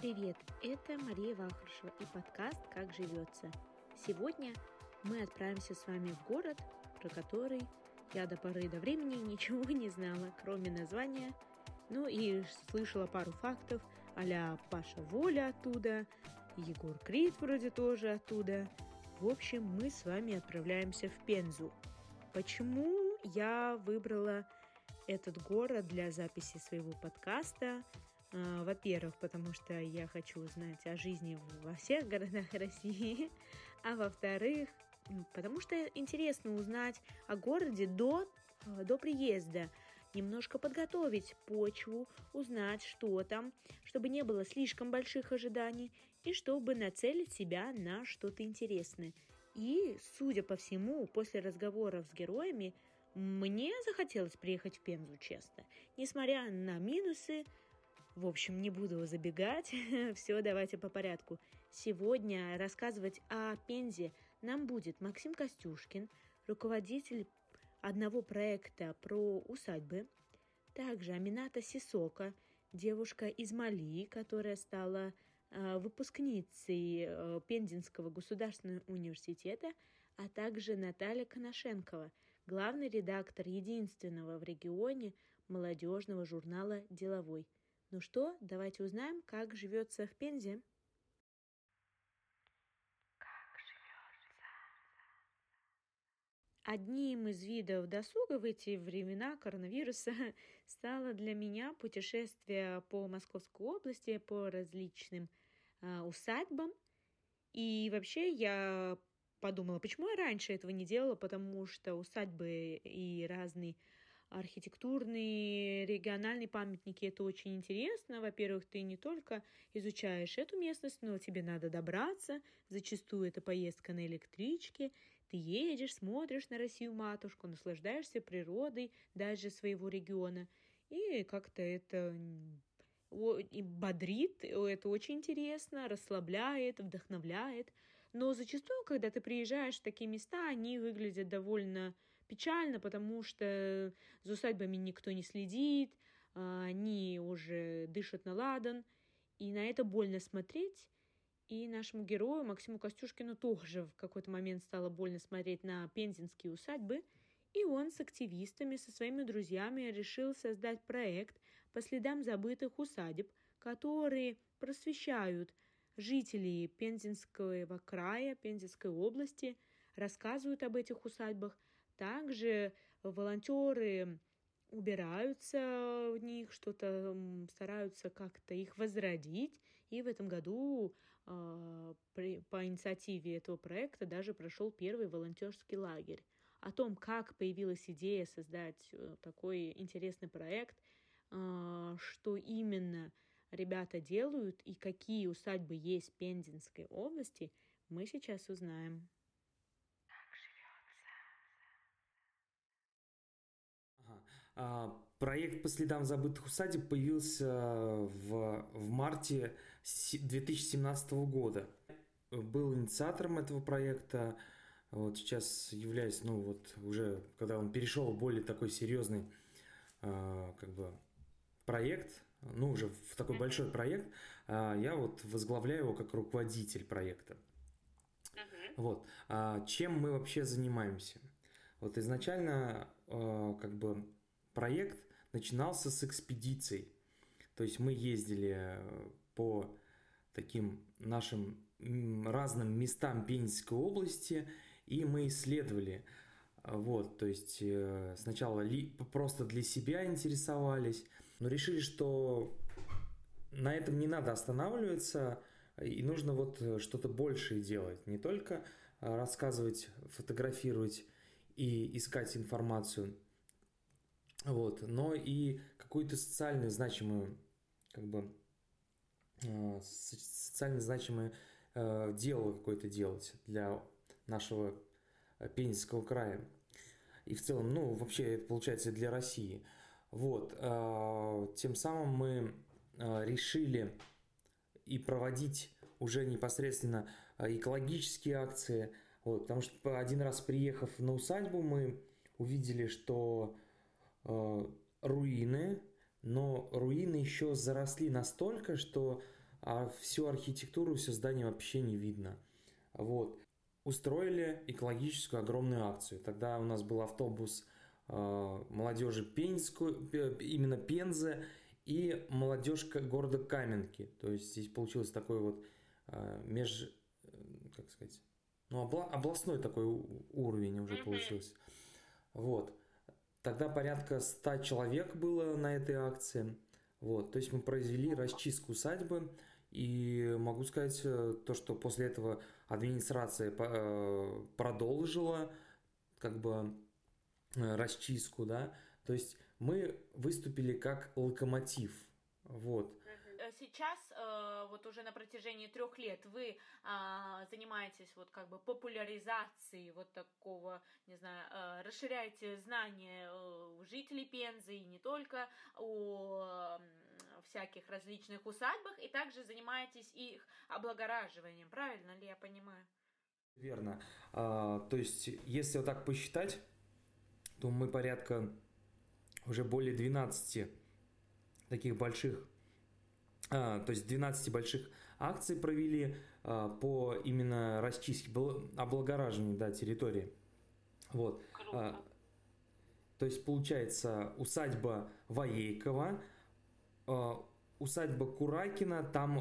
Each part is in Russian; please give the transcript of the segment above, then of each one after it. Привет, это Мария Вахрушева и подкаст «Как живется». Сегодня мы отправимся с вами в город, про который я до поры до времени ничего не знала, кроме названия. Ну и слышала пару фактов а-ля Паша Воля оттуда, Егор Крид вроде тоже оттуда. В общем, мы с вами отправляемся в Пензу. Почему я выбрала этот город для записи своего подкаста? Во-первых, потому что я хочу узнать о жизни во всех городах России, а во-вторых, потому что интересно узнать о городе до приезда, немножко подготовить почву, узнать, что там, чтобы не было слишком больших ожиданий и чтобы нацелить себя на что-то интересное. И, судя по всему, после разговоров с героями, мне захотелось приехать в Пензу, честно. Несмотря на минусы, в общем, не буду забегать, все, давайте по порядку. Сегодня рассказывать о Пензе нам будет Максим Костюшкин, руководитель одного проекта про усадьбы, также Амината Сисока, девушка из Мали, которая стала выпускницей Пензенского государственного университета, а также Наталья Коношенкова, главный редактор единственного в регионе молодежного журнала «Деловой». Ну что, давайте узнаем, как живется в Пензе. Одним из видов досуга в эти времена коронавируса стало для меня путешествие по Московской области, по различным усадьбам. И вообще я подумала, почему я раньше этого не делала, потому что усадьбы и разные архитектурные, региональные памятники — это очень интересно. Во-первых, ты не только изучаешь эту местность, но тебе надо добраться. Зачастую это поездка на электричке. Ты едешь, смотришь на Россию-матушку, наслаждаешься природой даже своего региона. И как-то это бодрит, это очень интересно, расслабляет, вдохновляет. Но зачастую, когда ты приезжаешь в такие места, они выглядят довольно печально, потому что за усадьбами никто не следит, они уже дышат на ладан, и на это больно смотреть. И нашему герою Максиму Костюшкину тоже в какой-то момент стало больно смотреть на пензенские усадьбы, и он с активистами, со своими друзьями решил создать проект по следам забытых усадеб, которые просвещают жителей Пензенского края, Пензенской области, рассказывают об этих усадьбах. Также волонтеры убираются в них, что-то стараются как-то их возродить. И в этом году по инициативе этого проекта даже прошел первый волонтерский лагерь. О том, как появилась идея создать такой интересный проект, что именно ребята делают и какие усадьбы есть в Пензенской области, мы сейчас узнаем. Проект по следам забытых усадеб появился в марте 2017 года. Был инициатором этого проекта. Вот сейчас являюсь, уже когда он перешел в более такой серьезный проект, уже в такой большой проект, я возглавляю его как руководитель проекта. Вот. Чем мы вообще занимаемся? Изначально проект начинался с экспедиций. То есть мы ездили по таким нашим разным местам Пензенской области, и мы исследовали. То есть сначала просто для себя интересовались, но решили, что на этом не надо останавливаться, и нужно что-то большее делать. Не только рассказывать, фотографировать и искать информацию, но и какую-то социально значимое дело какое-то делать для нашего Пензенского края. И в целом, вообще это получается для России. Тем самым мы решили и проводить уже непосредственно экологические акции. Потому что один раз, приехав на усадьбу, мы увидели, что руины, но руины еще заросли настолько, что а всю архитектуру, все здание вообще не видно. Вот. Устроили экологическую огромную акцию. Тогда у нас был автобус молодежи именно Пензы и молодежь города Каменки. То есть здесь получилось такой вот областной такой уровень уже получился. Вот. Тогда порядка 100 человек было на этой акции. Вот. То есть мы произвели расчистку усадьбы. И могу сказать, то, что после этого администрация продолжила расчистку, да. То есть мы выступили как локомотив. Вот. Сейчас, вот уже на протяжении 3 лет, вы занимаетесь популяризацией вот такого, не знаю, расширяете знания у жителей Пензы и не только, о всяких различных усадьбах, и также занимаетесь их облагораживанием, правильно ли я понимаю? Верно. То есть, если вот так посчитать, то мы порядка уже более 12 таких больших, то есть 12 больших акций провели по именно расчистке, облагораживанию, да, территории. Вот. Круто. То есть получается усадьба Воейкова, усадьба Куракина, там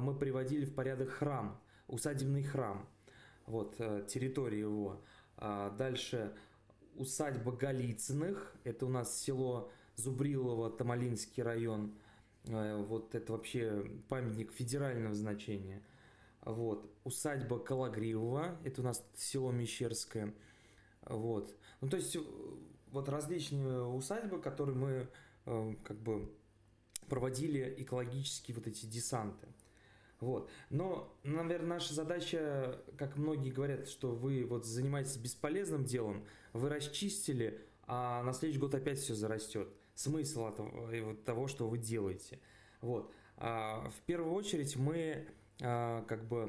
мы приводили в порядок храм, усадебный храм, вот, территорию его. Дальше усадьба Голицыных, это у нас село Зубрилово, Тамалинский район, вот это вообще памятник федерального значения. Вот. Усадьба Калагриева, это у нас село Мещерское. Вот. Ну, то есть, вот различные усадьбы, которые мы проводили экологические вот эти десанты. Вот. Но, наверное, наша задача, как многие говорят, что вы вот занимаетесь бесполезным делом, вы расчистили, а на следующий год опять все зарастет. Смысл от того, что вы делаете. Вот. В первую очередь мы проводя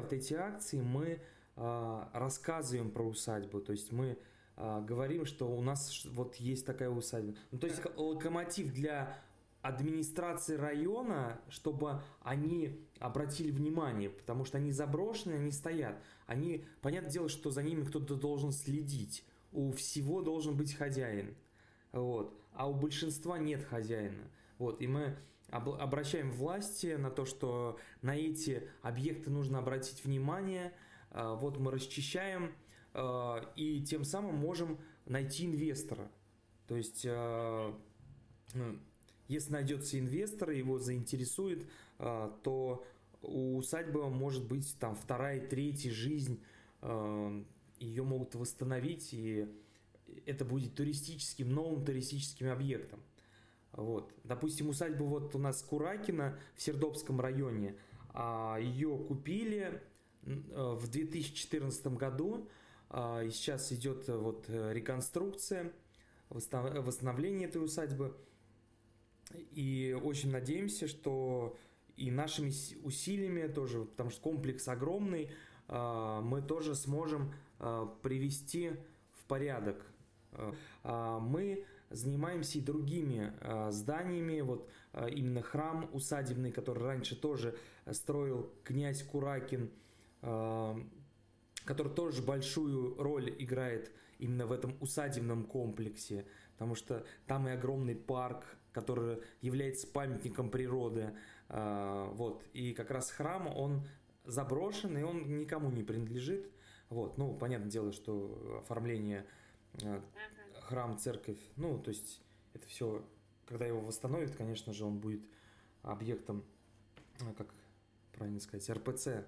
вот эти акции, мы рассказываем про усадьбу. То есть мы говорим, что у нас вот есть такая усадьба. Ну, то есть локомотив для администрации района, чтобы они обратили внимание, потому что они заброшены, они стоят. Они, понятное дело, что за ними кто-то должен следить. У всего должен быть хозяин. Вот. А у большинства нет хозяина. Вот. И мы обращаем власти на то, что на эти объекты нужно обратить внимание. Вот мы расчищаем и тем самым можем найти инвестора. То есть если найдется инвестор, его заинтересует, то у усадьбы может быть там 2-3 жизнь, ее могут восстановить, и это будет новым туристическим объектом. Вот. Допустим, усадьба вот у нас Куракина в Сердобском районе, ее купили в 2014 году, и сейчас идет вот реконструкция, восстановление этой усадьбы. И очень надеемся, что и нашими усилиями тоже, потому что комплекс огромный, мы тоже сможем привести в порядок. Мы занимаемся и другими зданиями, вот именно храм усадебный, который раньше тоже строил князь Куракин, который тоже большую роль играет именно в этом усадебном комплексе, потому что там и огромный парк, который является памятником природы. Вот. И как раз храм, он заброшен, и он никому не принадлежит. Вот. Ну, понятное дело, что оформление храм, церковь, ну, то есть это все, когда его восстановят, конечно же, он будет объектом, как правильно сказать, РПЦ.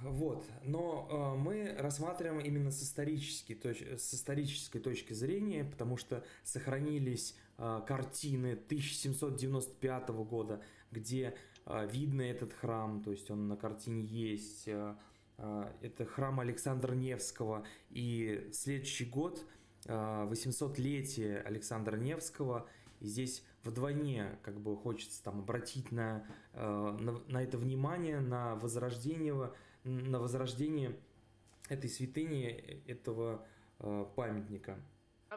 Вот, но мы рассматриваем именно с исторической точки зрения, потому что сохранились картины 1795 года, где видно этот храм, то есть он на картине есть. Это храм Александра Невского, и следующий год 800-летие Александра Невского, и здесь вдвойне хочется там обратить на это внимание, на возрождение этой святыни, этого памятника.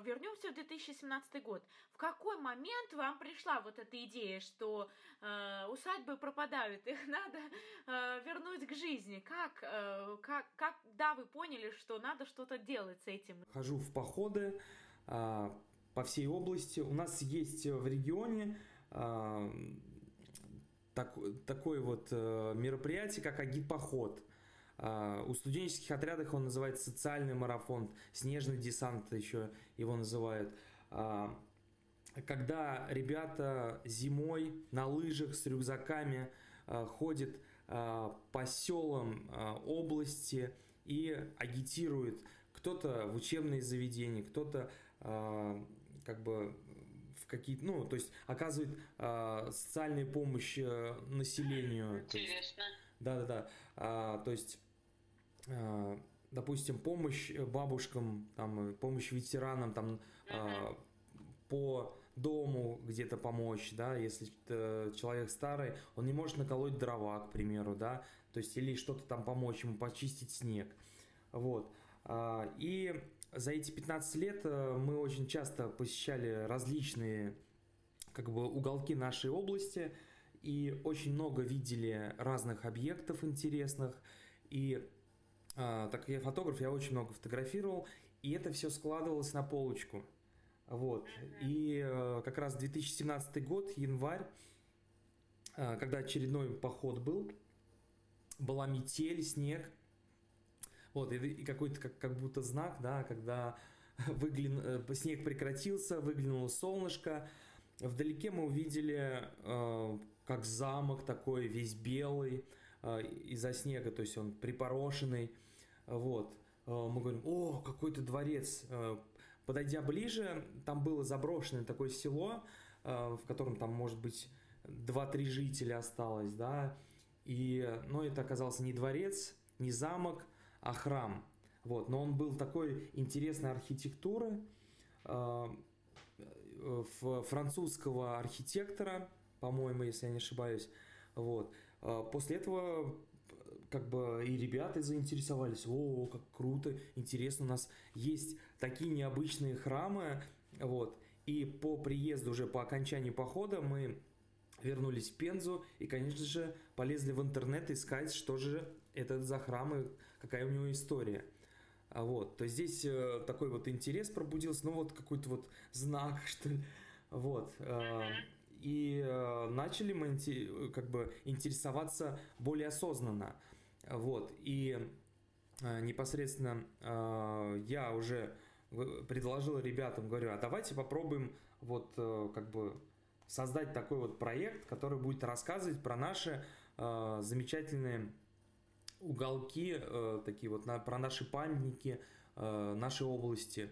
Вернемся в 2017 год. В какой момент вам пришла вот эта идея, что усадьбы пропадают, их надо вернуть к жизни? Когда вы поняли, что надо что-то делать с этим? Хожу в походы по всей области. У нас есть в регионе такое вот мероприятие, как агитпоход. У студенческих отрядов он называется социальный марафон, снежный десант еще его называют. Когда ребята зимой на лыжах с рюкзаками ходят по селам области и агитируют. Кто-то в учебные заведения, кто-то в какие-то, то есть оказывает социальную помощь населению. Интересно. То есть, допустим, помощь бабушкам, там, помощь ветеранам, там, по дому где-то помочь, да, если человек старый, он не может наколоть дрова, к примеру, да, то есть, или что-то там помочь ему, почистить снег, вот. И за эти 15 лет мы очень часто посещали различные, уголки нашей области, и очень много видели разных объектов интересных, и так как я фотограф, я очень много фотографировал, и это все складывалось на полочку, вот, и как раз 2017 год, январь, когда очередной поход был, была метель, снег, вот, и какой-то как будто знак, да, когда снег прекратился, выглянуло солнышко. Вдалеке мы увидели, как замок такой весь белый из-за снега, то есть он припорошенный, вот. Мы говорим, о, какой-то дворец. Подойдя ближе, там было заброшенное такое село, в котором там, может быть, 2-3 жителя осталось, да, но это оказался не дворец, не замок, а храм, вот, но он был такой интересной архитектуры, французского архитектора, по-моему, если я не ошибаюсь, вот. После этого и ребята заинтересовались, о, как круто, интересно, у нас есть такие необычные храмы, вот. И по приезду уже, по окончании похода, мы вернулись в Пензу и, конечно же, полезли в интернет искать, что же это за храм и какая у него история. Вот, то есть здесь такой вот интерес пробудился, какой-то вот знак, что ли, вот, и начали мы интересоваться более осознанно, вот, и непосредственно я уже предложил ребятам, говорю, а давайте попробуем вот создать такой вот проект, который будет рассказывать про наши замечательные уголки, такие вот, про наши памятники нашей области,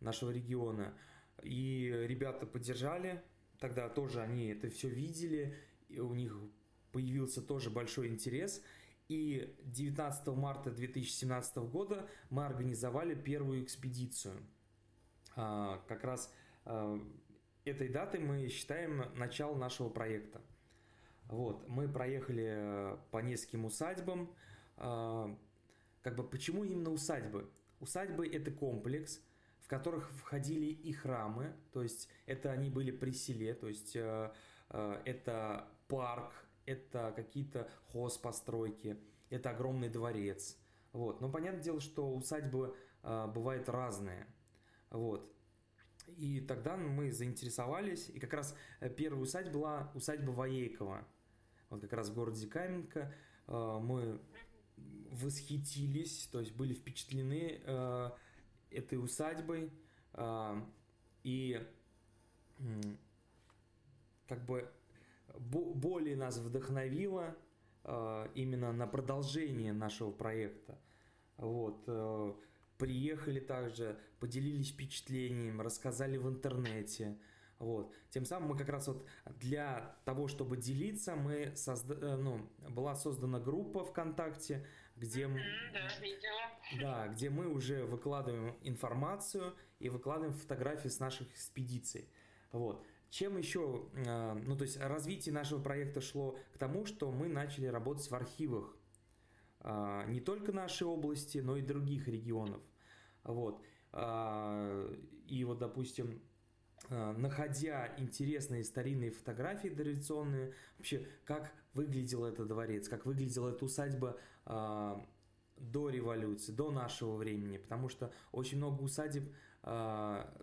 нашего региона. И ребята поддержали, тогда тоже они это все видели, и у них появился тоже большой интерес. И 19 марта 2017 года мы организовали первую экспедицию. Как раз этой датой мы считаем начало нашего проекта. Вот, мы проехали по нескольким усадьбам. Почему именно усадьбы? Усадьбы – это комплекс, в которых входили и храмы, то есть это они были при селе, то есть это парк, это какие-то хозпостройки, это огромный дворец. Вот. Но понятное дело, что усадьбы бывают разные. Вот. И тогда мы заинтересовались, и как раз первая усадьба была усадьба Воейкова, вот как раз в городе Каменка. Мы восхитились, то есть были впечатлены этой усадьбой, и более нас вдохновило именно на продолжение нашего проекта, вот. Приехали также, поделились впечатлением, рассказали в интернете. Вот. Тем самым мы как раз вот для того, чтобы делиться, мы была создана группа ВКонтакте, где, где мы уже выкладываем информацию и выкладываем фотографии с наших экспедиций. Вот. Чем еще, то есть развитие нашего проекта шло к тому, что мы начали работать в архивах не только нашей области, но и других регионов. Вот. И вот, допустим, находя интересные старинные фотографии дореволюционные, вообще, как выглядел этот дворец, как выглядела эта усадьба до революции, до нашего времени, потому что очень много усадеб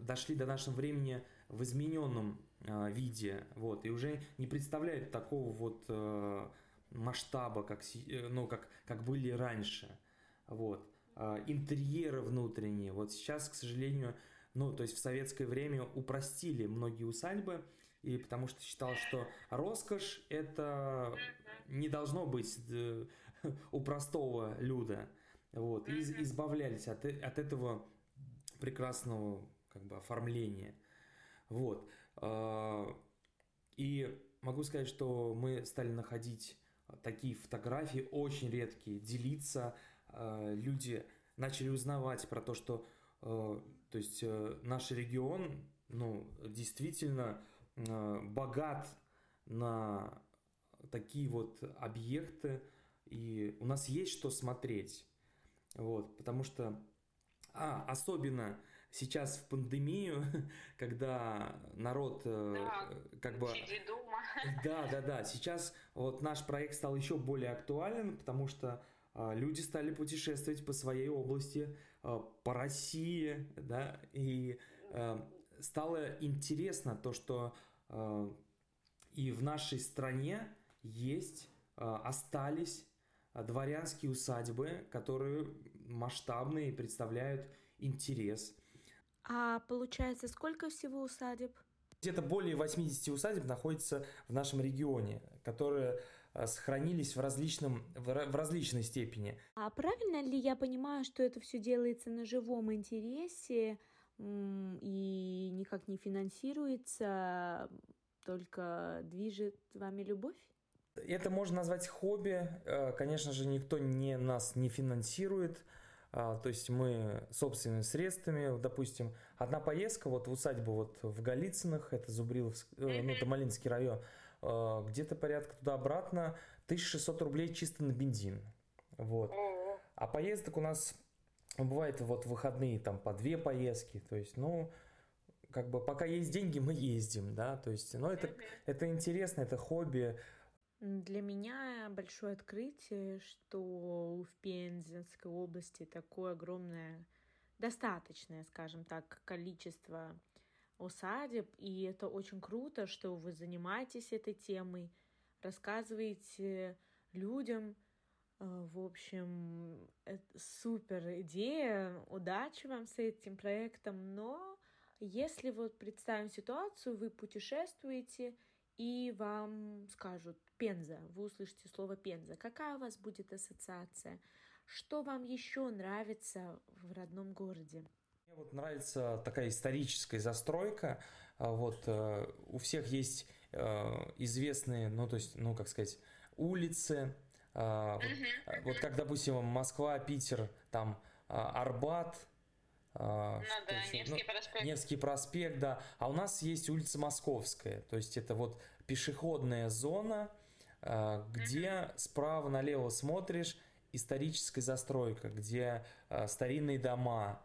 дошли до нашего времени в измененном виде, вот, и уже не представляют такого вот масштаба, как были раньше, вот. Интерьеры внутренние, вот сейчас, к сожалению, то есть в советское время упростили многие усадьбы, и потому что считал, что роскошь это не должно быть у простого люда, вот, и избавлялись от этого прекрасного как бы оформления, вот, и могу сказать, что мы стали находить такие фотографии очень редкие, делиться, люди начали узнавать про то, что, то есть, наш регион, действительно богат на такие вот объекты, и у нас есть что смотреть, вот, потому что, особенно сейчас в пандемию, когда народ сидит дома. Да. Сейчас вот наш проект стал еще более актуален, потому что люди стали путешествовать по своей области, по России, да, и стало интересно то, что и в нашей стране есть, остались дворянские усадьбы, которые масштабные и представляют интерес. А получается, сколько всего усадеб? Где-то более 80 усадеб находится в нашем регионе, которые сохранились в различной степени. А правильно ли я понимаю, что это все делается на живом интересе и никак не финансируется, только движет вами любовь? Это можно назвать хобби, конечно же, никто нас не финансирует, то есть мы собственными средствами, допустим, одна поездка вот в усадьбу вот в Голицынах, это Тамалинский район, где-то порядка туда-обратно 1600 рублей чисто на бензин, вот, а поездок у нас бывает вот в выходные там по 2 поездки, то есть, как бы пока есть деньги, мы ездим, да, то есть, это интересно, это хобби. Для меня большое открытие, что в Пензенской области такое огромное, достаточное, скажем так, количество усадеб, и это очень круто, что вы занимаетесь этой темой, рассказываете людям, в общем, это супер идея, удачи вам с этим проектом, но если вот представим ситуацию, вы путешествуете, и вам скажут «Пенза», вы услышите слово «Пенза». Какая у вас будет ассоциация? Что вам еще нравится в родном городе? Мне вот нравится такая историческая застройка. Вот у всех есть известные, улицы. Вот как, допустим, Москва, Питер, там Арбат. Невский проспект, да. А у нас есть улица Московская, то есть это вот пешеходная зона, где справа налево смотришь историческая застройка, где старинные дома.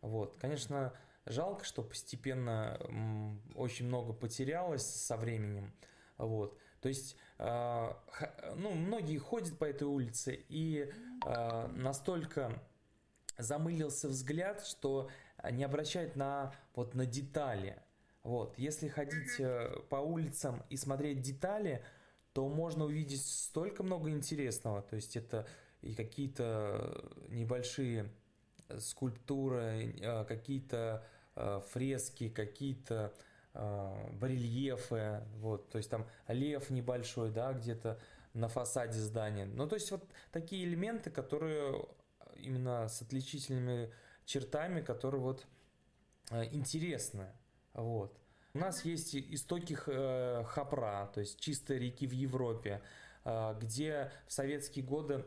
Вот, конечно, жалко, что постепенно очень много потерялось со временем. Вот, то есть, многие ходят по этой улице и настолько замылился взгляд, что не обращает на детали. Вот. Если ходить по улицам и смотреть детали, то можно увидеть столько много интересного. То есть это и какие-то небольшие скульптуры, какие-то фрески, какие-то барельефы. Вот. То есть там лев небольшой, да, где-то на фасаде здания. То есть вот такие элементы, которые именно с отличительными чертами, которые вот интересны. Вот. У нас есть истоки Хопра, то есть чистой реки в Европе, где в советские годы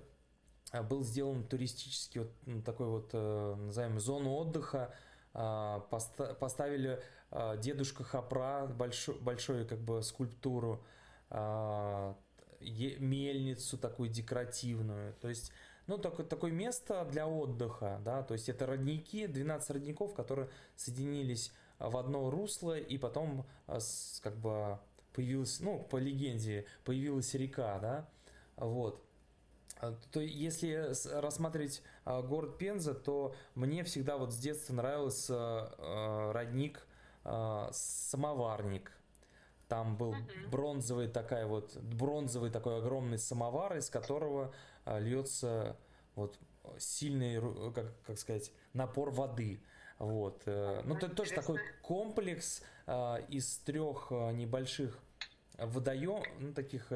был сделан туристический назовем, зону отдыха, поставили дедушка Хопра, большую как бы скульптуру, мельницу такую декоративную, то есть Ну, такое место для отдыха, да, то есть это родники, 12 родников, которые соединились в одно русло, и потом как бы появилась, ну, по легенде, появилась река, да, вот. То если рассматривать город Пенза, то мне всегда вот с детства нравился родник Самоварник. Там был бронзовый такой огромный самовар, из которого льется вот сильный, как сказать, напор воды. Вот. Ну, это тоже такой комплекс из 3 небольших водоем, ну, таких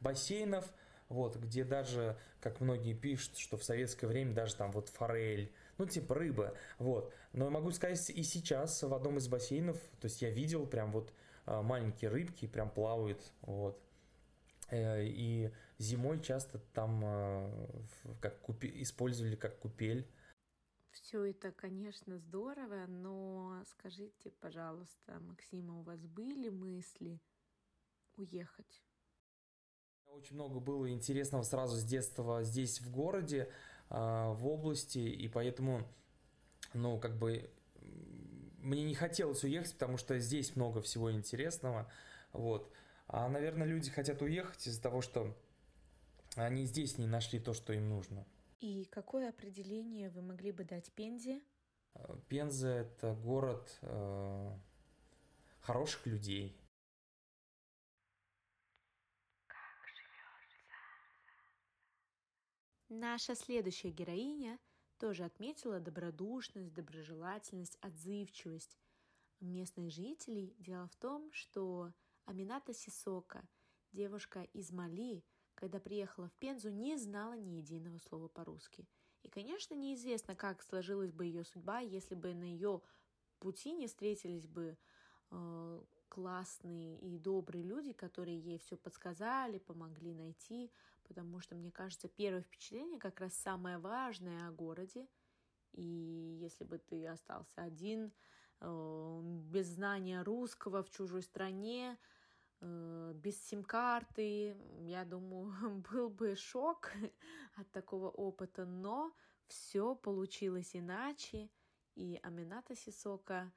бассейнов. Вот, где даже, как многие пишут, что в советское время даже там вот форель, ну типа рыба, вот. Но я могу сказать, и сейчас в одном из бассейнов, то есть я видел прям вот маленькие рыбки, прям плавают, вот. И зимой часто там использовали как купель. Все это, конечно, здорово, но скажите, пожалуйста, Максима, у вас были мысли уехать? Очень много было интересного сразу с детства здесь, в городе, в области, и поэтому, ну, как бы, мне не хотелось уехать, потому что здесь много всего интересного, вот. А, наверное, люди хотят уехать из-за того, что они здесь не нашли то, что им нужно. И какое определение вы могли бы дать Пензе? Пенза – это город хороших людей. Наша следующая героиня тоже отметила добродушность, доброжелательность, отзывчивость местных жителей. Дело в том, что Амината Сисока, девушка из Мали, когда приехала в Пензу, не знала ни единого слова по-русски. И, конечно, неизвестно, как сложилась бы ее судьба, если бы на ее пути не встретились бы классные и добрые люди, которые ей все подсказали, помогли найти, потому что, мне кажется, первое впечатление как раз самое важное о городе, и если бы ты остался один, без знания русского в чужой стране, без сим-карты, я думаю, был бы шок от такого опыта, но все получилось иначе, и Амината Сисока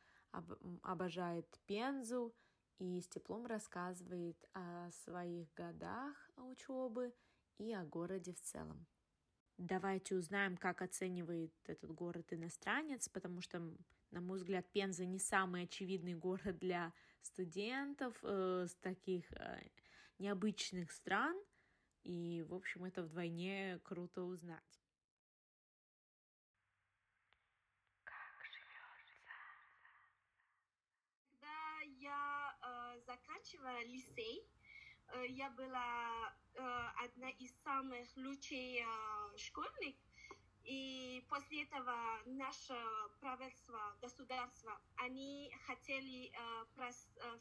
обожает Пензу и с теплом рассказывает о своих годах учебы и о городе в целом. Давайте узнаем, как оценивает этот город иностранец, потому что, на мой взгляд, Пенза не самый очевидный город для студентов с таких необычных стран. И, в общем, это вдвойне круто узнать. Я заканчивала лицей. Я была одна из самых лучших школьников. И после этого наше правительство, государство, они хотели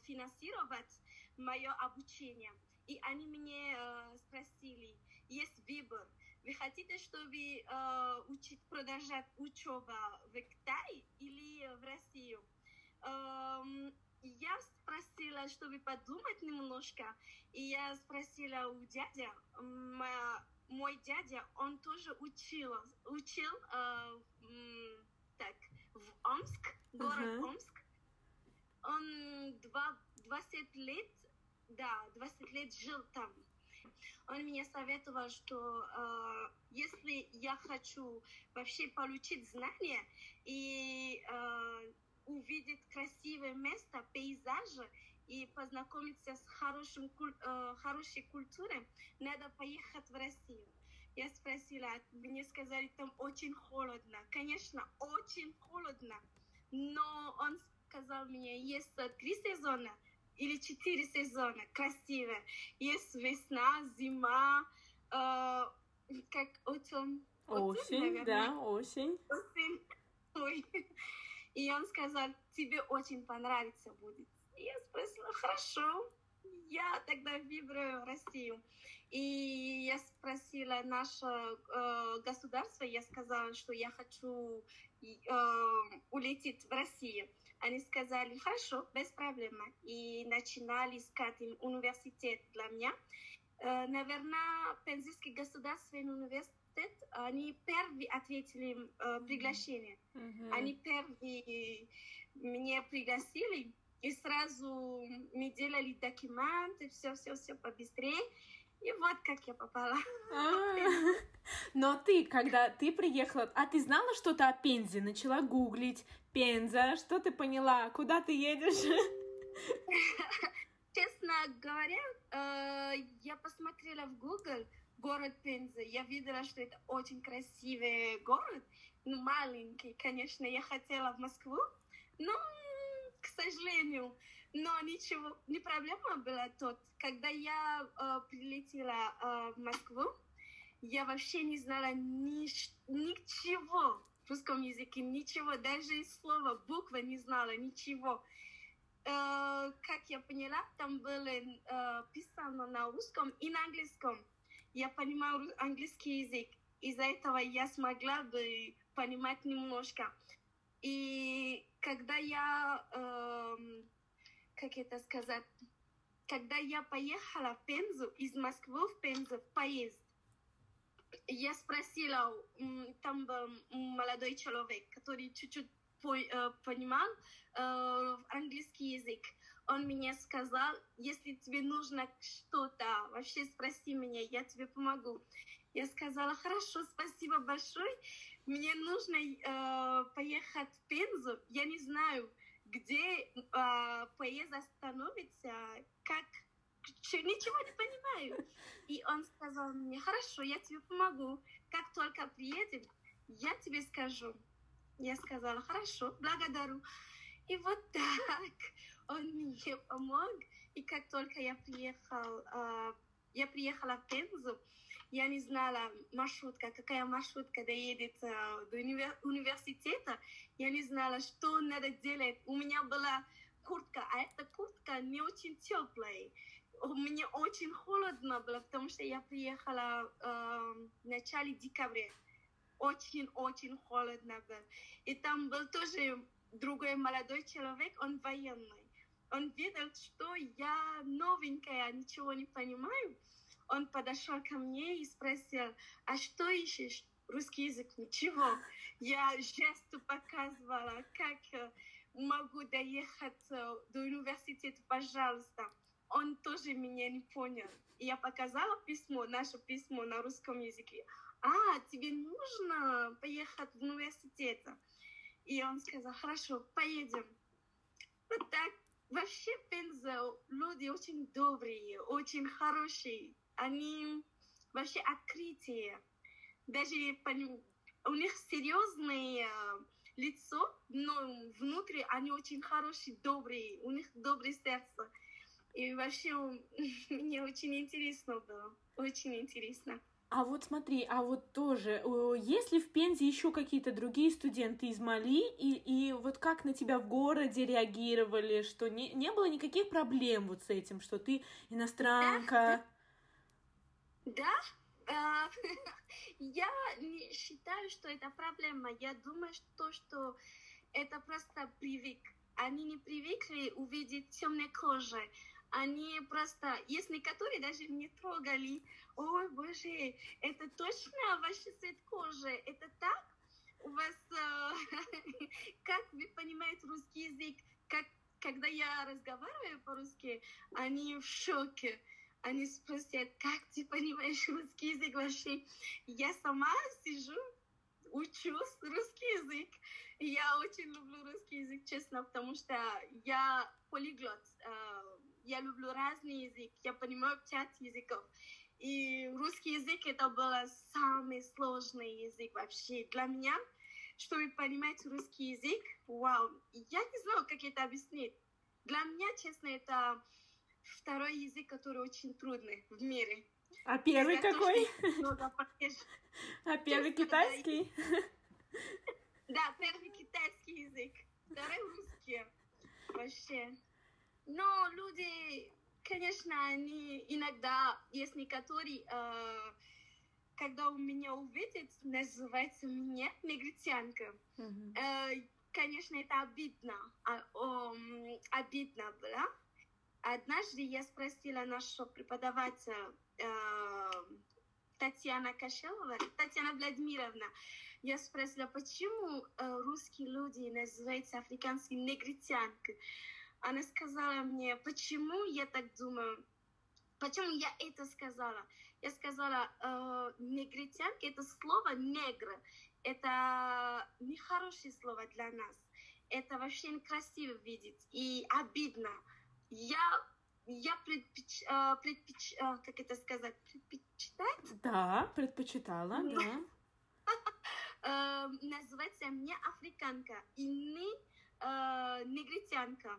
финансировать мое обучение. И они мне спросили, есть выбор. Вы хотите, чтобы продолжать учебу в Китае или в России? Я спросила, чтобы подумать немножко, и я спросила у дяди, мой дядя, он тоже учил в Омск, город Омск. Он 20 лет жил там. Он мне советовал, что если я хочу вообще получить знания и увидеть красивое место, пейзажи и познакомиться с хорошей культурой, надо поехать в Россию. Я спросила, мне сказали, там очень холодно. Конечно, очень холодно, но он сказал мне, есть 3 сезона или 4 сезона, красиво. Есть весна, зима, как осень. Осень, да, осень. Осень. И он сказал, тебе очень понравится будет. И я спросила, хорошо, я тогда выберу Россию. И я спросила наше государство, я сказала, что я хочу улететь в Россию. Они сказали, хорошо, без проблем. И начинали искать университет для меня. Наверное, Пензенский государственный университет Quartet, они первые ответили приглашение. Они первые меня пригласили, и сразу мы делали документы, все побыстрее. И вот как я попала. Но ты, когда ты приехала, а ты знала что-то о Пензе? Начала гуглить Пенза, что ты поняла? Куда ты едешь? Честно говоря, я посмотрела в Google город Пенза. Я видела, что это очень красивый город, ну маленький, конечно. Я хотела в Москву, но, к сожалению, но ничего, не проблема была тут. Когда я прилетела в Москву, я вообще не знала ничего в русском языке, ничего, даже слова, буквы не знала, ничего. Как я поняла, там было писано на русском и на английском. Я понимала английский язык, из-за этого я смогла бы понимать немножко. И когда я, когда я поехала в Пензу, из Москвы в Пензу, в поезд, я спросила, там был молодой человек, который чуть-чуть понимал английский язык. Он мне сказал, если тебе нужно что-то, вообще спроси меня, я тебе помогу. Я сказала, хорошо, спасибо большое, мне нужно поехать в Пензу, я не знаю, где поезд остановится, как, ничего не понимаю. И он сказал мне, хорошо, я тебе помогу, как только приедем, я тебе скажу. Я сказала, хорошо, благодарю. И вот так он мне помог. И как только я приехала в Пензу, я не знала маршрутка, какая маршрутка доедет до университета. Я не знала, что надо делать. У меня была куртка, а эта куртка не очень теплая. Мне очень холодно было, потому что я приехала в начале декабря. Очень-очень холодно было. И там был тоже другой молодой человек, он военный. Он видел, что я новенькая, ничего не понимаю. Он подошел ко мне и спросил, а что ищешь? Русский язык, ничего. Я жесту показывала, как могу доехать до университета, пожалуйста. Он тоже меня не понял. Я показала письмо, наше письмо на русском языке. А, тебе нужно поехать в университет. И он сказал, хорошо, поедем. Вот так. Вообще в Пензе люди очень добрые, очень хорошие. Они вообще открытые. Даже у них серьезное лицо, но внутри они очень хорошие, добрые. У них доброе сердце. И вообще мне очень интересно было. Очень интересно. А вот смотри, а вот тоже, есть ли в Пензе еще какие-то другие студенты из Мали, и вот как на тебя в городе реагировали, что не было никаких проблем вот с этим, что ты иностранка? Да, я не считаю, что это проблема, я думаю, что это просто привык, они не привыкли увидеть темной кожи. Они просто, если которые даже не трогали, ой, боже, это точно ваш цвет кожи, это так? У вас, как вы понимаете русский язык, когда я разговариваю по-русски, они в шоке, они спросят, как ты понимаешь русский язык вообще? Я сама сижу, учусь русский язык, я очень люблю русский язык, честно, потому что я полиглот. Я люблю разные языки, я понимаю 5 языков. И русский язык это был самый сложный язык вообще для меня. Чтобы понимать русский язык, вау, я не знаю, как это объяснить. Для меня, честно, это второй язык, который очень трудный в мире. А первый какой? А первый китайский? Да, первый китайский язык, второй русский вообще. Но люди, конечно, они иногда, если которые, когда у меня увидят, называется меня негритянка. Конечно, это обидно. Обидно было. Однажды я спросила нашего преподавателя Татьяна Кашелова, Татьяна Владимировна, я спросила, почему русские люди называются африканскими негритянками. Она сказала мне, почему я так думаю, почему я это сказала. Я сказала, негритянка — это слово негр, это нехорошее слово для нас, это вообще некрасиво видеть и обидно. Я предпочитаю Да, предпочитала, да. Называется мне африканка и не негритянка.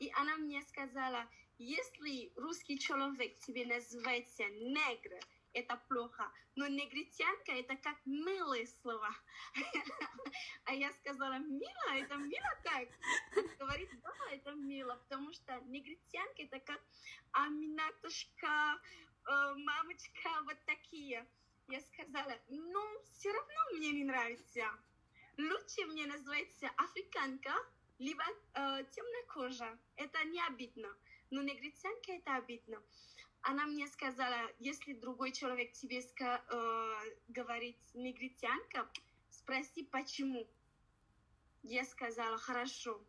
И она мне сказала, если русский человек тебе называется негр, это плохо, но негритянка — это как милые слова. А я сказала, мило, это мило так. Говорит, да, это мило, потому что негритянка — это как аминатушка, мамочка, вот такие. Я сказала, ну, все равно мне не нравится. Лучше мне называется африканка, либо темнокожая. Это не обидно, но негритянка — это обидно. Она мне сказала, если другой человек тебе говорит негритянка, спроси, почему. Я сказала, хорошо.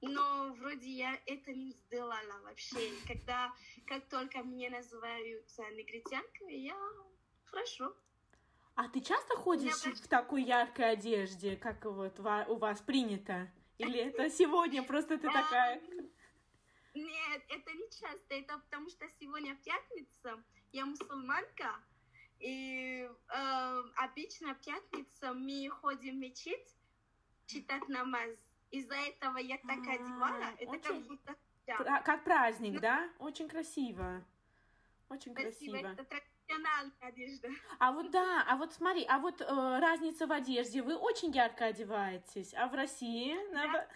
Но вроде я это не сделала вообще. Как только меня называют негритянкой, я хорошо. А ты часто ходишь в такой яркой одежде, как вот у вас принято? Или это сегодня просто ты такая... Нет, это не часто, это потому что сегодня пятница, я мусульманка, и обычно пятница мы ходим в мечеть читать намаз. Из-за этого я так одевала, это как будто... Как праздник, да? Очень красиво, очень красиво. Это традиционная одежда. А вот да, а вот смотри, а вот разница в одежде, вы очень ярко одеваетесь, а в России... Да.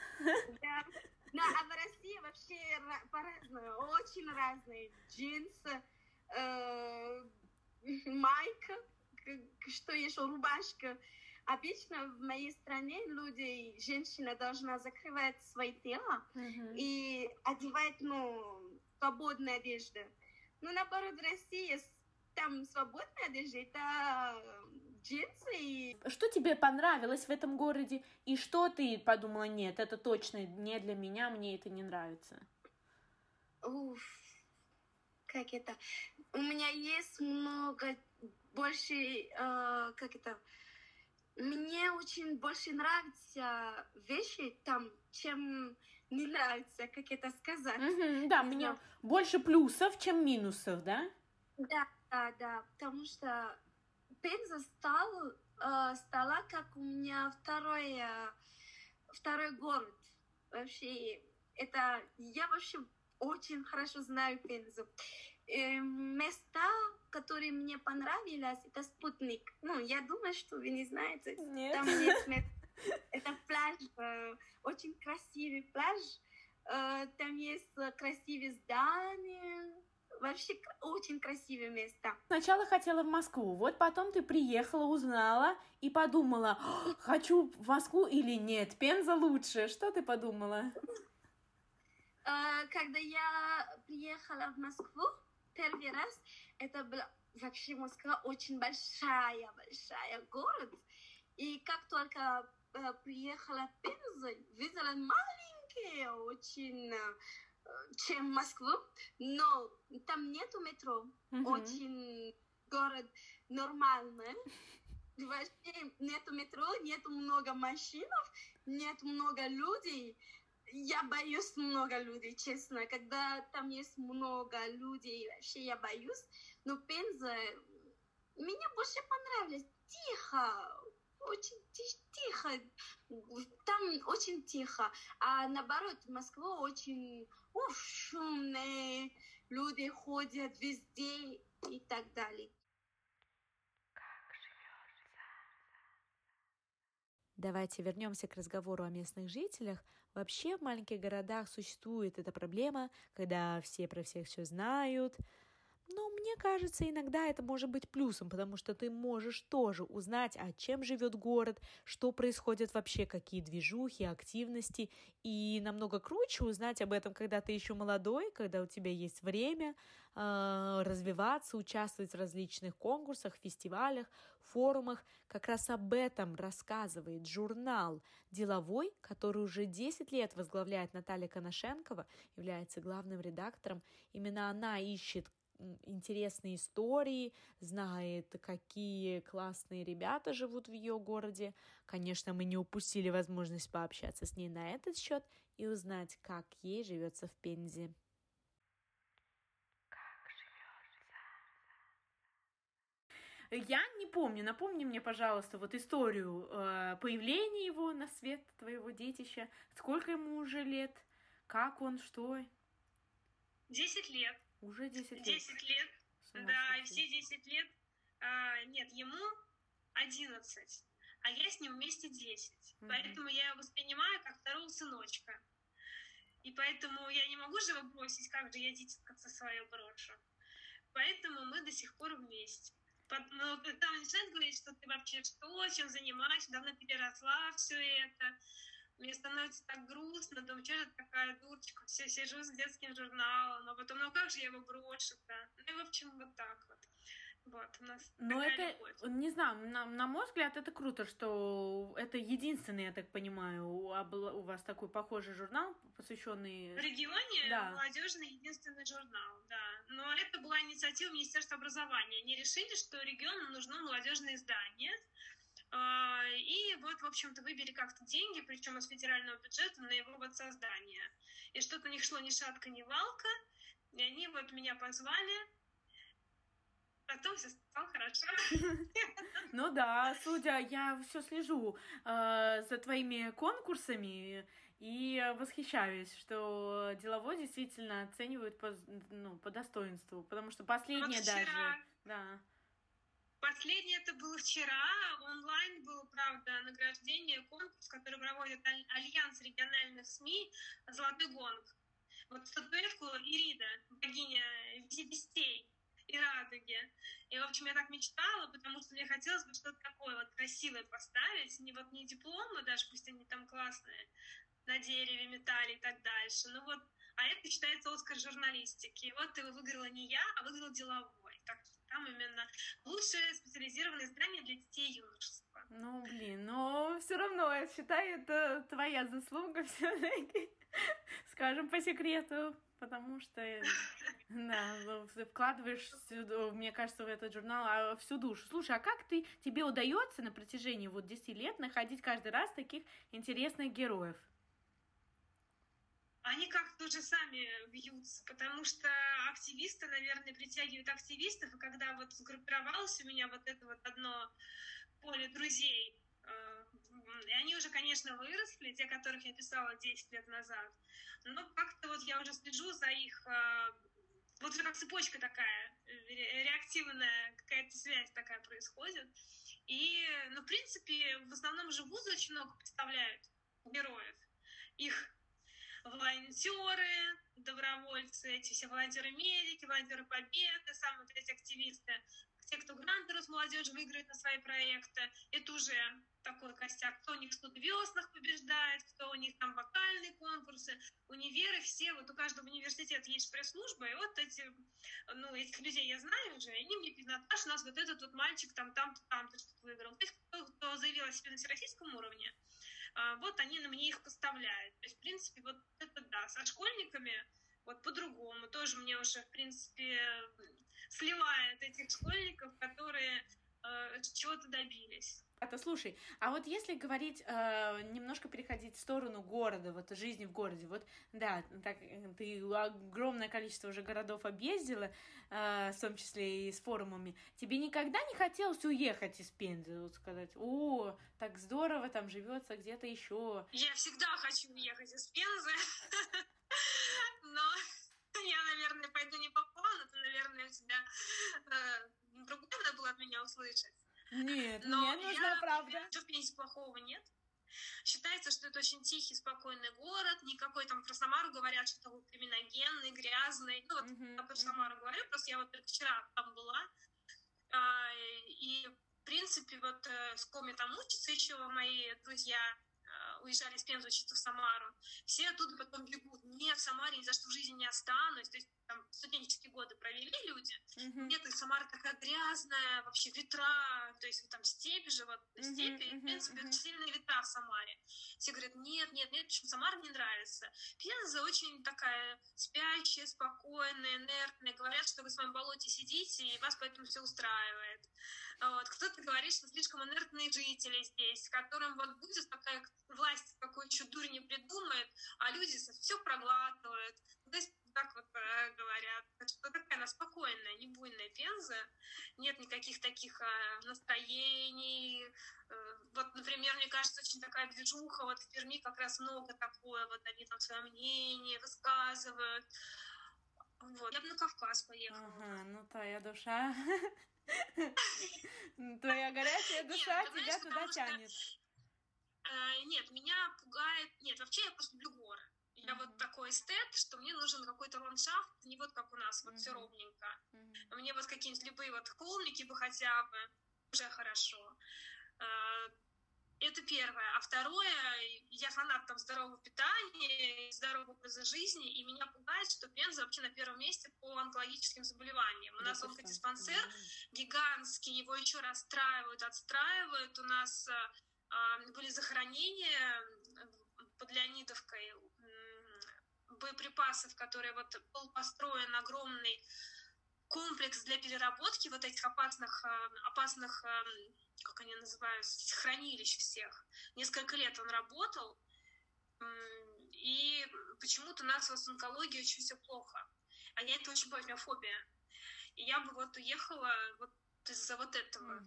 Да, а в России вообще по-разному, очень разные. Джинсы, майка, что еще, рубашка. Обычно в моей стране люди, женщина должна закрывать свое тело и одевать, свободную одежду. Но наоборот, в России там свободная одежда, это джинсы и... Что тебе понравилось в этом городе? И что ты подумала, нет, это точно не для меня, мне это не нравится? Как это? У меня есть много больше... Мне очень больше нравятся вещи там, чем не нравится, как это сказать. Да, мне больше плюсов, чем минусов, да? Да, потому что Пенза стала как у меня второй город. Вообще, я вообще очень хорошо знаю Пензу. И места, которые мне понравились, это Спутник. Я думаю, что вы не знаете. Нет. Там есть место. Это пляж, очень красивый пляж. Там есть красивые здания. Вообще очень красивое место. Сначала хотела в Москву, вот потом ты приехала, узнала и подумала, хочу в Москву или нет, Пенза лучше. Что ты подумала? Когда я приехала в Москву первый раз, это была вообще Москва очень большая город. И как только приехала в Пензу, видела маленькие очень... чем Москву, но там нету метро. Очень город нормальный. Вообще нету метро, нету много машин, нету много людей. Я боюсь много людей, честно. Когда там есть много людей, вообще я боюсь. Но Пенза мне больше понравилось. Тихо. Очень тихо, там очень тихо, а наоборот, Москва очень шумная, люди ходят везде и так далее. Давайте вернемся к разговору о местных жителях. Вообще в маленьких городах существует эта проблема, когда все про всех все знают. Но мне кажется, иногда это может быть плюсом, потому что ты можешь тоже узнать, а чем живет город, что происходит вообще, какие движухи, активности. И намного круче узнать об этом, когда ты еще молодой, когда у тебя есть время развиваться, участвовать в различных конкурсах, фестивалях, форумах. Как раз об этом рассказывает журнал «Деловой», который уже 10 лет возглавляет Наталья Конашенкова, является главным редактором. Именно она ищет интересные истории, знает, какие классные ребята живут в ее городе. Конечно, мы не упустили возможность пообщаться с ней на этот счет и узнать, как ей живется в Пензе. Я не помню, напомни мне, пожалуйста, вот историю появления его на свет, твоего детища. Сколько ему уже лет? Как он, что? 10 лет. Уже 10 лет, да, и все 10 лет, нет, ему 11, а я с ним вместе 10, поэтому я его воспринимаю как второго сыночка, и поэтому я не могу же его бросить, как же я дитятко-то свое брошу, поэтому мы до сих пор вместе. Но когда он начинает говорить, что ты вообще что, чем занимаешься, давно переросла все это, мне становится так грустно, думаю, что я такая дурочка, все сижу с детским журналом, а потом, ну как же я его брошу-то? Ну и, в общем, вот так вот. Вот, у нас но это, любовь. Не знаю, на мой взгляд, это круто, что это единственный, я так понимаю, у вас такой похожий журнал, посвященный... В регионе да. Молодежный единственный журнал, да. Но это была инициатива Министерства образования. Они решили, что региону нужно молодежное издание, и вот, в общем-то, выбери как-то деньги, причем из федерального бюджета, на его вот создание. И что-то у них шло ни шатка, ни валка, и они вот меня позвали, потом все стало хорошо. Ну да, судя, я все слежу за твоими конкурсами и восхищаюсь, что «Деловой» действительно оценивают по достоинству, потому что последнее даже... Да. Последнее это было вчера, онлайн было, правда, награждение, конкурс, который проводит Альянс региональных СМИ «Золотой гонг». Вот статуэтку Ирида, богиня вестей и радуги. И, в общем, я так мечтала, потому что мне хотелось бы что-то такое вот красивое поставить, не дипломы даже, пусть они там классные, на дереве, металле и так дальше, но вот. А это считается «Оскар журналистики». И вот его выиграла не я, а выиграл «Деловой». Так что там именно лучшее специализированное издание для детей и юношества. Ну, блин, но все равно, я считаю, это твоя заслуга все-таки. Скажем по секрету, потому что да, вкладываешь, мне кажется, в этот журнал всю душу. Слушай, а как тебе удается на протяжении 10 лет находить каждый раз таких интересных героев? Они как-то уже сами бьются, потому что активисты, наверное, притягивают активистов, и когда вот сгруппировалось у меня вот это вот одно поле друзей, и они уже, конечно, выросли, те, которых я писала 10 лет назад, но как-то вот я уже слежу за их, вот уже как цепочка такая, реактивная какая-то связь такая происходит, и, ну, в принципе, в основном же вузы очень много представляют героев, их волонтеры, добровольцы, эти все волонтеры-медики, волонтеры Победы, самые вот эти активисты, те, кто гранты Росмолодежи выигрывает на свои проекты, это уже такой костяк, кто у них в студвеснах побеждает, кто у них там вокальные конкурсы, универы все, вот у каждого университета есть пресс-служба, и вот этих людей я знаю уже, и они мне пишут: Наташа, у нас вот этот вот мальчик там-то что-то выиграл, то есть кто заявил о себе на всероссийском уровне, вот они на мне их поставляют, то есть в принципе вот это да, со школьниками вот по-другому, тоже мне уже в принципе сливает этих школьников, которые чего-то добились. А-то слушай, а вот если говорить, немножко переходить в сторону города, вот жизни в городе, вот да, так, ты огромное количество уже городов объездила, в том числе и с форумами, тебе никогда не хотелось уехать из Пензы, вот сказать, о, так здорово, там живется где-то еще? Я всегда хочу уехать из Пензы, но я, наверное, пойду не по плану, это, наверное, у тебя другое надо было от меня услышать. Нет, но мне нужна правда. Что в Пензе плохого нет. считается, что это очень тихий, спокойный город, никакой там про Самару говорят, что он криминогенный, грязный. Ну, вот я про Самару говорю, просто я вот только вчера там была. И, в принципе, вот с кем я там учится еще, мои друзья уезжали из Пензы учиться в Самару. Все оттуда потом бегут. Не, в Самаре ни за что в жизни не останусь. То есть там студенческие годы провели люди. Mm-hmm. Нет, и Самара такая грязная, вообще ветра, то есть там степи же, вот степи, и, в принципе, очень сильные ветра в Самаре. Все говорят, нет, почему Самара мне нравится. Пенза очень такая спящая, спокойная, инертная. Говорят, что вы в своем болоте сидите, и вас поэтому все устраивает. Вот. Кто-то говорит, что слишком инертные жители здесь, которым вот будет такая власть, какую еще дурь не придумает, а люди все проглатывают. То есть так вот говорят, что такая она спокойная, не буйная Пенза, нет никаких таких настроений. Вот, например, мне кажется, очень такая движуха, вот в Перми как раз много такое, вот они там свое мнение высказывают. Вот, я бы на Кавказ поехала. Ага, ну твоя душа, твоя горячая душа тебя туда тянет. Нет, меня пугает, нет, вообще я просто люблю горы. Я вот такой эстет, что мне нужен какой-то ландшафт, не вот как у нас, вот все ровненько. Мне вот какие-нибудь любые вот холмики бы хотя бы, уже хорошо. Это первое. А второе, я фанат там здорового питания, здорового образа жизни, и меня пугает, что Пенза вообще на первом месте по онкологическим заболеваниям. У нас онкодиспансер гигантский, его еще расстраивают, отстраивают. У нас были захоронения под Леонидовкой боеприпасов, которые вот был построен огромный комплекс для переработки вот этих опасных, как они называются, хранилищ всех. Несколько лет он работал, и почему-то у нас с онкологией очень все плохо. А я это очень боюсь, у меня фобия. И я бы вот уехала вот из-за вот этого.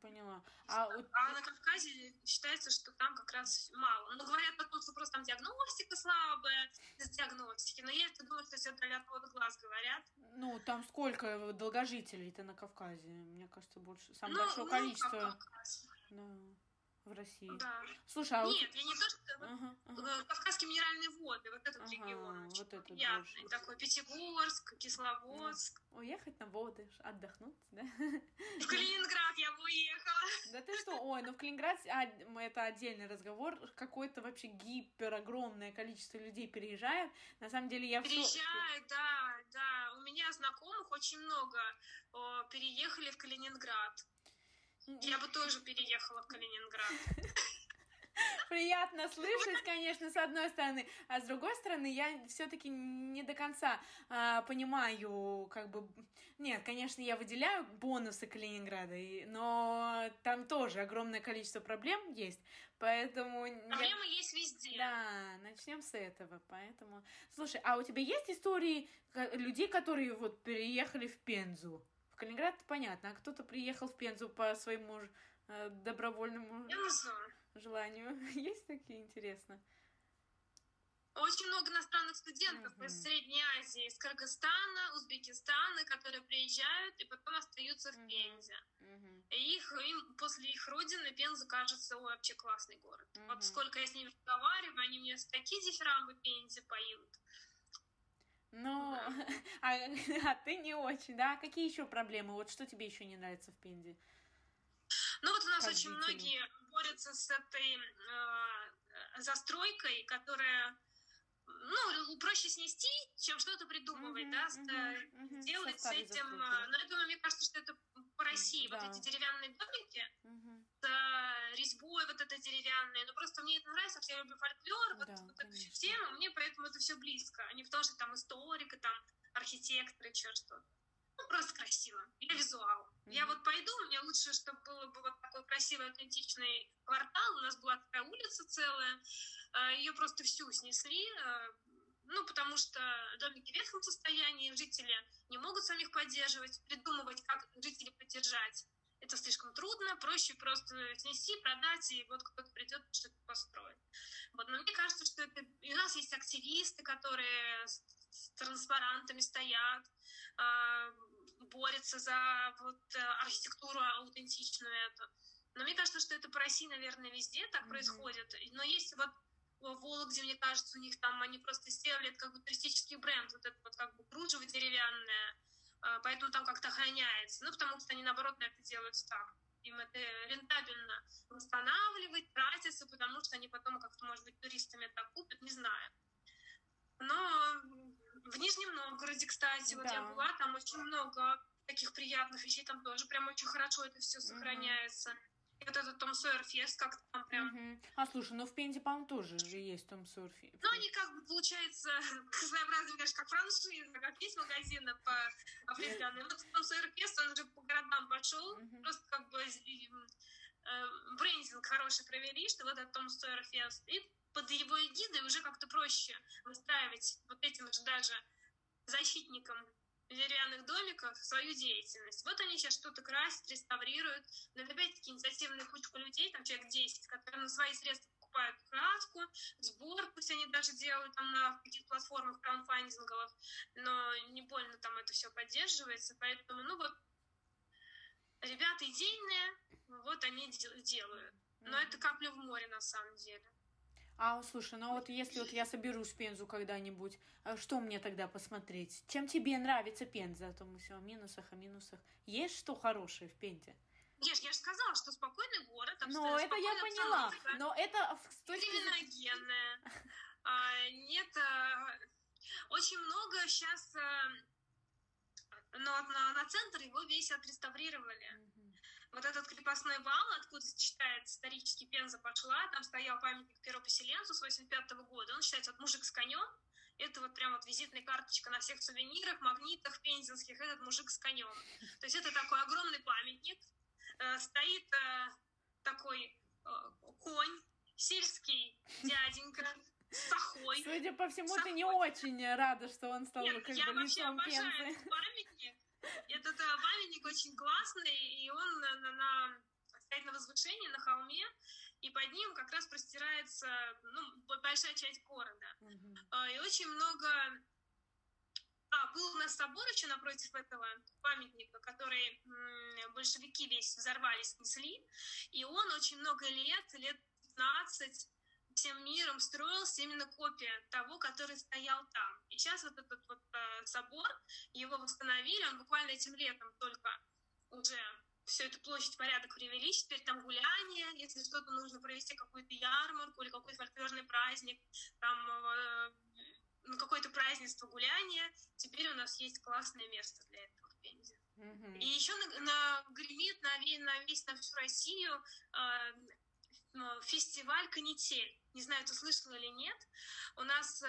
Поняла. А на Кавказе считается, что там как раз мало. Ну, говорят, потому что просто там диагностика слабая, без диагностики. Но я думаю, что все для отвода глаз говорят. Ну, там сколько долгожителей-то на Кавказе? Мне кажется, больше. Самое большое количество в России. Да. Слушай, нет, я не то, что... Кавказские минеральные воды, вот этот регион. Вот этот приятный больше. Такой Пятигорск, Кисловодск. Уехать на воды, отдохнуть, да? В Калининград я бы уехала. Да ты что? Ой, ну в Калининград... это отдельный разговор. Какое-то вообще гиперогромное количество людей переезжает. На самом деле я... Переезжают, да. У меня знакомых очень много переехали в Калининград. Я бы тоже переехала в Калининград. Приятно слышать, конечно, с одной стороны, а с другой стороны, я все-таки не до конца понимаю, как бы... Нет, конечно, я выделяю бонусы Калининграда, но там тоже огромное количество проблем есть, поэтому... Проблемы есть везде. Да, начнем с этого, поэтому... Слушай, а у тебя есть истории людей, которые вот переехали в Пензу? В Калининград понятно, а кто-то приехал в Пензу по своему добровольному желанию. Есть такие, интересно? Очень много иностранных студентов из Средней Азии, из Кыргызстана, Узбекистана, которые приезжают и потом остаются в Пензе. И им после их родины Пенза кажется вообще классный город. Вот сколько я с ними разговариваю, они мне такие дифирамбы Пензе поют. Ну, а ты не очень, да? Какие еще проблемы? Вот что тебе еще не нравится в Пензе? Ну, вот у нас очень многие борются с этой застройкой, которая, ну, проще снести, чем что-то придумывать, сделать с этим. Но я думаю, мне кажется, что это по России, вот эти деревянные домики с резьбой вот это деревянное. Но просто мне это нравится, я люблю фольклор, вот эту всю тему, мне поэтому это все близко, а не потому, что там историк, и там архитектор, и что-то. Ну, просто красиво. Я визуал. Я вот пойду, мне лучше, чтобы было бы вот такой красивый, аутентичный квартал. У нас была такая улица целая. Ее просто всю снесли, ну, потому что домики в ветхом состоянии, жители не могут сами их поддерживать, придумывать, как жителей поддержать. Это слишком трудно, проще просто снести, продать, и вот кто-то придет, что-то построит. Вот. Но мне кажется, что это... И у нас есть активисты, которые с транспарантами стоят, борются за вот архитектуру аутентичную эту. Но мне кажется, что это по России, наверное, везде так происходит. Но есть вот Вологде, мне кажется, у них там они просто сделали это как бы туристический бренд, вот это вот как бы кружево деревянное, поэтому там как-то охраняется. Ну, потому что они, наоборот, на это делают так. Им это рентабельно восстанавливать, тратиться, потому что они потом как-то, может быть, туристами это купят, не знаю. Но в Нижнем Новгороде, кстати, вот я была, там очень много таких приятных вещей, там тоже прям очень хорошо это все сохраняется. И вот этот Том Сойер Фест как-то там прям... А, слушай, ну в Пензе, по-моему, тоже же есть Том Сойер Фест. Ну, они как бы, получается, своеобразные, конечно, как франшиза, как есть магазины по определенной. Вот Том Сойер Фест, он же по городам пошел, просто как бы брендинг хороший провели, что вот этот Том Сойер Фест. И под его эгидой уже как-то проще выстраивать вот этим же даже защитникам деревянных домиков свою деятельность. Вот они сейчас что-то красят, реставрируют. Но опять-таки инициативная кучка людей, там человек 10, которые на свои средства покупают краску, сбор, пусть они даже делают там на каких-то платформах краундфандинговых, но не больно там это все поддерживается. Поэтому, ну вот, ребята идейные, вот они делают. Но это капля в море на самом деле. А, слушай, ну вот если вот я соберусь в Пензу когда-нибудь, что мне тогда посмотреть? Чем тебе нравится Пенза? А то мы все о минусах, Есть что хорошее в Пензе? Нет, я же сказала, что спокойный город. Ну, это я поняла. Но это... Криминогенное. Нет, очень много сейчас... Но на центр его весь отреставрировали. Вот этот крепостной вал, откуда считается исторически Пенза пошла, там стоял памятник первопоселенцу с 1985 года. Он считается вот мужик с конем. Это вот прям вот визитная карточка на всех сувенирах, магнитах пензенских. Этот мужик с конем. То есть это такой огромный памятник. Стоит такой конь, сельский дяденька. Сахой. Судя по всему, Сахой. Ты не очень рада, что он стал лицом Пензы. Нет, я вообще обожаю этот памятник. Этот памятник очень классный, и он стоит на возвышении, на холме, и под ним как раз простирается большая часть города. И очень много... был у нас собор еще напротив этого памятника, который большевики весь взорвали, снесли, и он очень много лет 15, всем миром строился именно копия того, который стоял там. И сейчас вот этот вот собор, его восстановили, он буквально этим летом только уже всю эту площадь порядок привели, теперь там гуляние, если что-то нужно провести, какую-то ярмарку или какой-то фольклорный праздник, там какое-то празднество, гуляние, теперь у нас есть классное место для этого в Пензе. И еще гремит на всю Россию фестиваль «Канитель». Не знаю, ты слышала или нет. У нас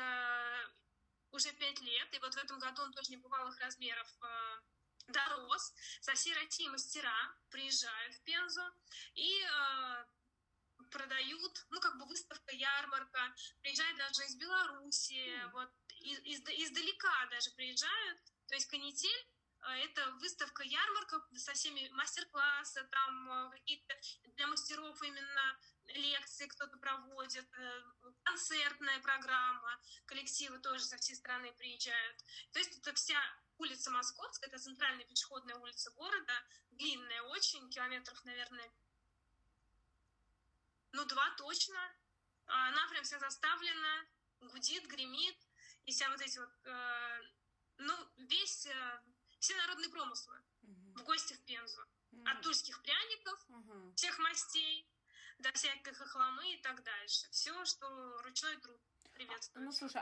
уже 5 лет, и вот в этом году он тоже небывалых размеров дорос. Со всей России мастера приезжают в Пензу и продают, как бы выставка, ярмарка. Приезжают даже из Белоруссии, вот, издалека даже приезжают. То есть «Канитель» это выставка, ярмарка со всеми мастер-классы, там какие-то для мастеров именно лекции кто-то проводит, концертная программа, коллективы тоже со всей страны приезжают. То есть это вся улица Московская, это центральная пешеходная улица города, длинная очень, километров, наверное, 2 точно. Она прям вся заставлена, гудит, гремит, и вся вот эти вот, все народные промыслы в гости в Пензу. От тульских пряников, всех мастей, до всяких хохломы и так дальше. Все, что ручной труд приветствует. Слушай,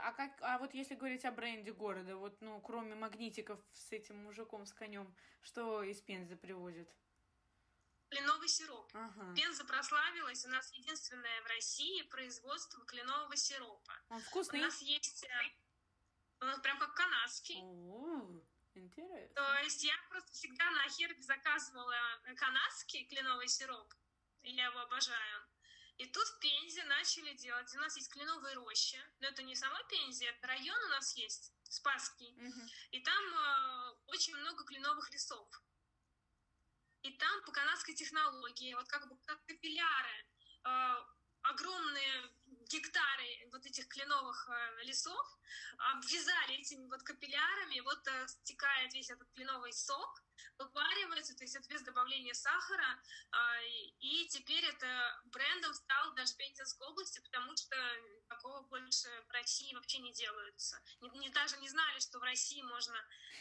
вот если говорить о бренде города, вот, кроме магнитиков с этим мужиком с конем, что из Пензы привозят? Кленовый сироп. Пенза прославилась. У нас единственное в России производство кленового сиропа. Он вкусный? У нас есть... Он прям как канадский. О-о-о. Интересно. То есть я просто всегда на Ахербе заказывала канадский кленовый сироп. Я его обожаю. И тут в Пензе начали делать. У нас есть кленовые рощи. Но это не сама Пензе, это район у нас есть, Спасский. И там очень много кленовых лесов. И там по канадской технологии, вот как бы как капилляры, огромные гектары вот этих кленовых лесов обвязали этими вот капиллярами, вот стекает весь этот кленовый сок вываривается, то есть это без добавления сахара. И теперь это брендом стал даже в Пензенской области, потому что такого больше в России вообще не делается. Даже не знали, что в России можно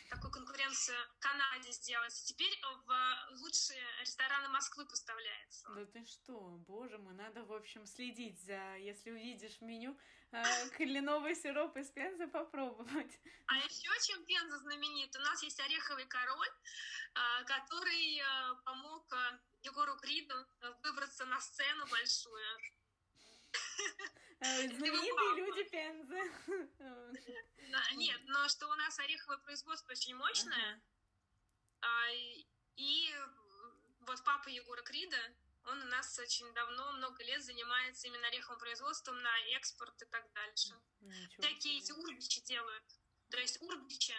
такую конкуренцию Канаде сделать. Теперь в лучшие рестораны Москвы поставляется. Да ты что, боже мой, надо, в общем, следить за, если увидишь в меню, кленовый сироп из Пензы попробовать. А еще чем Пенза знаменит? У нас есть ореховый король, который помог Егору Криду выбраться на сцену большую. Знаменитые люди Пензы. Нет, но что у нас ореховое производство очень мощное. И вот папа Егора Крида, он у нас очень давно, много лет занимается именно ореховым производством на экспорт и так дальше. Такие эти урбичи делают. То есть урбичи.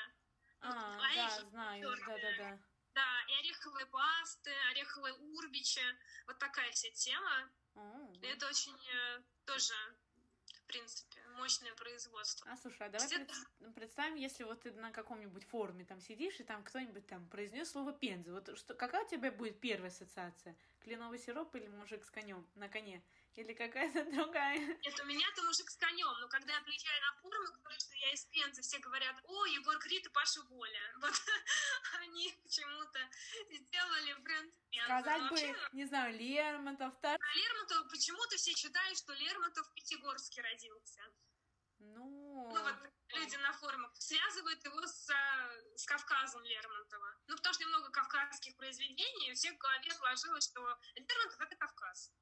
Орехи, да, знаю, да. Да, и ореховые пасты, ореховые урбичи. Вот такая вся тема. Это очень тоже, в принципе, мощное производство. Слушай, а давай представим, если вот ты на каком-нибудь форуме там сидишь, и там кто-нибудь там произнес слово Пенза. Вот что, какая у тебя будет первая ассоциация? Кленовый сироп или мужик с конем на коне? Или какая-то другая? Нет, у меня-то мужик с конем. Но когда я приезжаю на форум и говорю, что я из Пензы, все говорят: о, Егор Крид и Паша Воля. Вот они почему-то сделали бренд Пенза. Сказать бы, не знаю, Лермонтов. Лермонтов почему-то все считают, что Лермонтов в Пятигорске родился. Ну, вот люди на форумах связывают его с Кавказом Лермонтова. Ну, потому что много кавказских произведений, и все в голове сложилось, что Лермонтов — это Кавказ.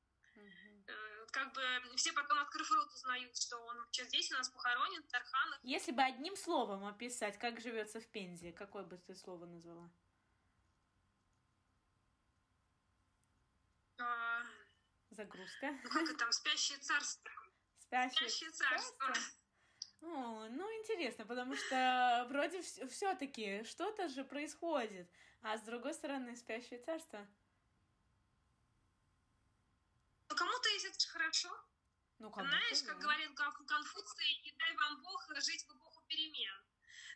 Как бы все потом, открыв рот, узнают, что он вообще здесь у нас похоронен, в Тарханах. Если бы одним словом описать, как живется в Пензе, какое бы ты слово назвала? Загрузка. Ну, как это там, спящее царство. Спящее царство. Интересно, потому что вроде все-таки что-то же происходит, а с другой стороны, спящее царство. Ну, кому-то есть это же хорошо. Ну, знаешь, как говорит Конфуций, и дай вам Бог жить в эпоху перемен.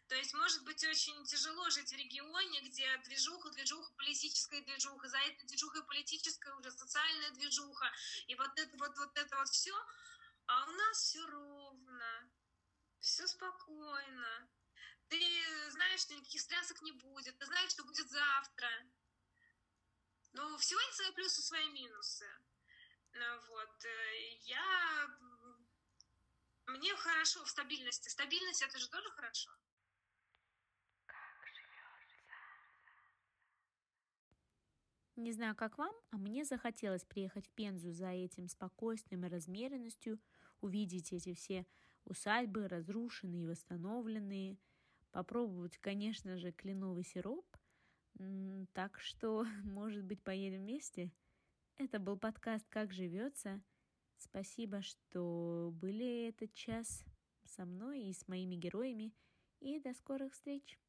То есть, может быть, очень тяжело жить в регионе, где движуха, политическая движуха, за этой движухой политическая уже социальная движуха, и вот это все. А у нас все ровно, все спокойно. Ты знаешь, что никаких стрясок не будет, ты знаешь, что будет завтра. Но у всего есть свои плюсы, свои минусы. Вот. Мне хорошо в стабильности. Стабильность — это же тоже хорошо. Как живёшься? Не знаю, как вам, а мне захотелось приехать в Пензу за этим спокойствием и размеренностью, увидеть эти все усадьбы, разрушенные и восстановленные, попробовать, конечно же, кленовый сироп. Так что, может быть, поедем вместе? Это был подкаст «Как живется». Спасибо, что были этот час со мной и с моими героями. И до скорых встреч!